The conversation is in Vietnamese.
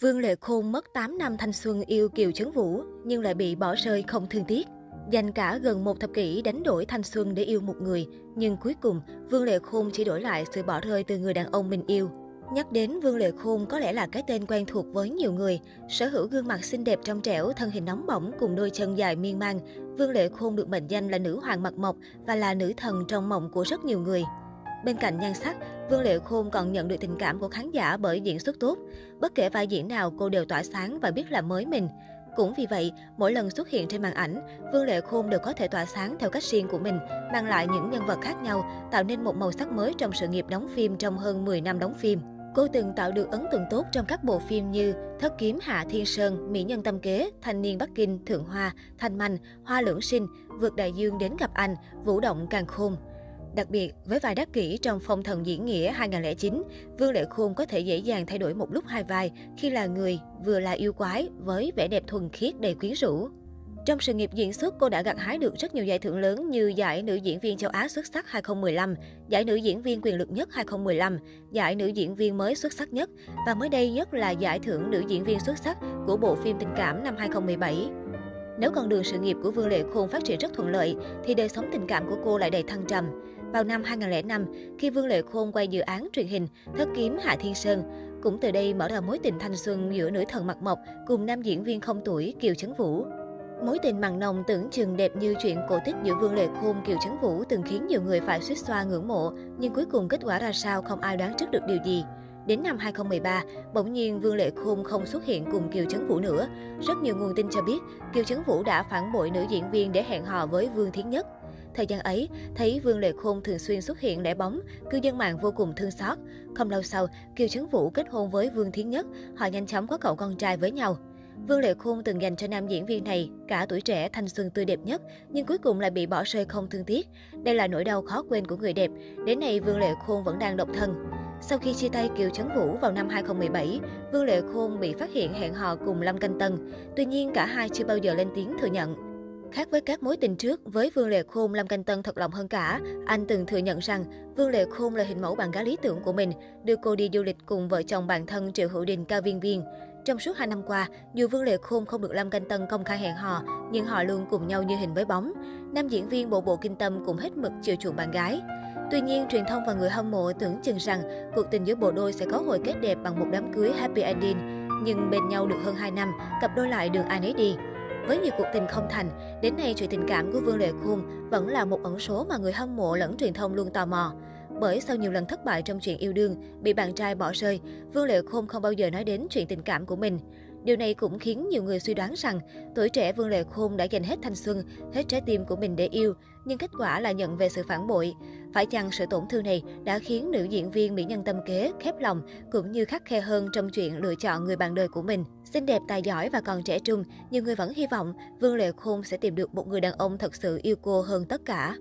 Vương Lệ Khôn mất 8 năm thanh xuân yêu Kiều Chấn Vũ, nhưng lại bị bỏ rơi không thương tiếc. Dành cả gần một thập kỷ đánh đổi thanh xuân để yêu một người, nhưng cuối cùng Vương Lệ Khôn chỉ đổi lại sự bỏ rơi từ người đàn ông mình yêu. Nhắc đến Vương Lệ Khôn có lẽ là cái tên quen thuộc với nhiều người. Sở hữu gương mặt xinh đẹp trong trẻo, thân hình nóng bỏng cùng đôi chân dài miên man, Vương Lệ Khôn được mệnh danh là nữ hoàng mặt mộc và là nữ thần trong mộng của rất nhiều người. Bên cạnh nhan sắc, Vương Lệ Khôn còn nhận được tình cảm của khán giả bởi diễn xuất tốt. Bất kể vai diễn nào, cô đều tỏa sáng và biết làm mới mình. Cũng vì vậy, mỗi lần xuất hiện trên màn ảnh, Vương Lệ Khôn đều có thể tỏa sáng theo cách riêng của mình, mang lại những nhân vật khác nhau, tạo nên một màu sắc mới trong sự nghiệp đóng phim trong hơn 10 năm đóng phim. Cô từng tạo được ấn tượng tốt trong các bộ phim như Thất Kiếm Hạ Thiên Sơn, Mỹ Nhân Tâm Kế, Thanh Niên Bắc Kinh, Thượng Hoa, Thanh Manh, Hoa Lưỡng Sinh, Vượt Đại Dương Đến Gặp Anh, Vũ Động Càng Khôn. Đặc biệt, với vai Đắc Kỷ trong Phong Thần Diễn Nghĩa 2009, Vương Lệ Khôn có thể dễ dàng thay đổi một lúc hai vai khi là người, vừa là yêu quái với vẻ đẹp thuần khiết đầy quyến rũ. Trong sự nghiệp diễn xuất, cô đã gặt hái được rất nhiều giải thưởng lớn như giải nữ diễn viên châu Á xuất sắc 2015, giải nữ diễn viên quyền lực nhất 2015, giải nữ diễn viên mới xuất sắc nhất và mới đây nhất là giải thưởng nữ diễn viên xuất sắc của bộ phim tình cảm năm 2017. Nếu con đường sự nghiệp của Vương Lệ Khôn phát triển rất thuận lợi, thì đời sống tình cảm của cô lại đầy thăng trầm. Vào năm 2005, khi Vương Lệ Khôn quay dự án truyền hình Thất Kiếm Hạ Thiên Sơn, cũng từ đây mở ra mối tình thanh xuân giữa nữ thần mặt mộc cùng nam diễn viên không tuổi Kiều Chấn Vũ. Mối tình mặn nồng tưởng chừng đẹp như chuyện cổ tích giữa Vương Lệ Khôn Kiều Chấn Vũ từng khiến nhiều người phải suýt xoa ngưỡng mộ, nhưng cuối cùng kết quả ra sao không ai đoán trước được điều gì. Đến năm 2013, bỗng nhiên Vương Lệ Khôn không xuất hiện cùng Kiều Chấn Vũ nữa. Rất nhiều nguồn tin cho biết, Kiều Chấn Vũ đã phản bội nữ diễn viên để hẹn hò với Vương Thiến Nhất. Thời gian ấy, thấy Vương Lệ Khôn thường xuyên xuất hiện lẻ bóng, cư dân mạng vô cùng thương xót. Không lâu sau, Kiều Chấn Vũ kết hôn với Vương Thiến Nhất, họ nhanh chóng có cậu con trai với nhau. Vương Lệ Khôn từng dành cho nam diễn viên này cả tuổi trẻ thanh xuân tươi đẹp nhất, nhưng cuối cùng lại bị bỏ rơi không thương tiếc. Đây là nỗi đau khó quên của người đẹp. Đến nay, Vương Lệ Khôn vẫn đang độc thân. Sau khi chia tay Kiều Chấn Vũ vào năm 2017, Vương Lệ Khôn bị phát hiện hẹn hò cùng Lâm Canh Tân. Tuy nhiên, cả hai chưa bao giờ lên tiếng thừa nhận. Khác với các mối tình trước, với Vương Lệ Khôn, Lâm Canh Tân thật lòng hơn cả. Anh từng thừa nhận rằng Vương Lệ Khôn là hình mẫu bạn gái lý tưởng của mình, đưa cô đi du lịch cùng vợ chồng bạn thân Triệu Hữu Đình, Cao Viên Viên. Trong suốt 2 năm qua, dù Vương Lệ Khôn không được Lâm Canh Tân công khai hẹn hò, nhưng họ luôn cùng nhau như hình với bóng. Nam diễn viên Bộ Bộ Kinh Tâm cũng hết mực chiều chuộng bạn gái. Tuy nhiên, truyền thông và người hâm mộ tưởng chừng rằng cuộc tình giữa bộ đôi sẽ có hồi kết đẹp bằng một đám cưới happy ending. Nhưng bên nhau được hơn 2 năm, cặp đôi lại đường ai nấy đi. Với nhiều cuộc tình không thành, đến nay chuyện tình cảm của Vương Lệ Khôn vẫn là một ẩn số mà người hâm mộ lẫn truyền thông luôn tò mò. Bởi sau nhiều lần thất bại trong chuyện yêu đương, bị bạn trai bỏ rơi, Vương Lệ Khôn không bao giờ nói đến chuyện tình cảm của mình. Điều này cũng khiến nhiều người suy đoán rằng tuổi trẻ Vương Lệ Khôn đã dành hết thanh xuân, hết trái tim của mình để yêu, nhưng kết quả là nhận về sự phản bội. Phải chăng sự tổn thương này đã khiến nữ diễn viên Mỹ Nhân Tâm Kế khép lòng cũng như khắt khe hơn trong chuyện lựa chọn người bạn đời của mình? Xinh đẹp, tài giỏi và còn trẻ trung, nhiều người vẫn hy vọng Vương Lệ Khôn sẽ tìm được một người đàn ông thật sự yêu cô hơn tất cả.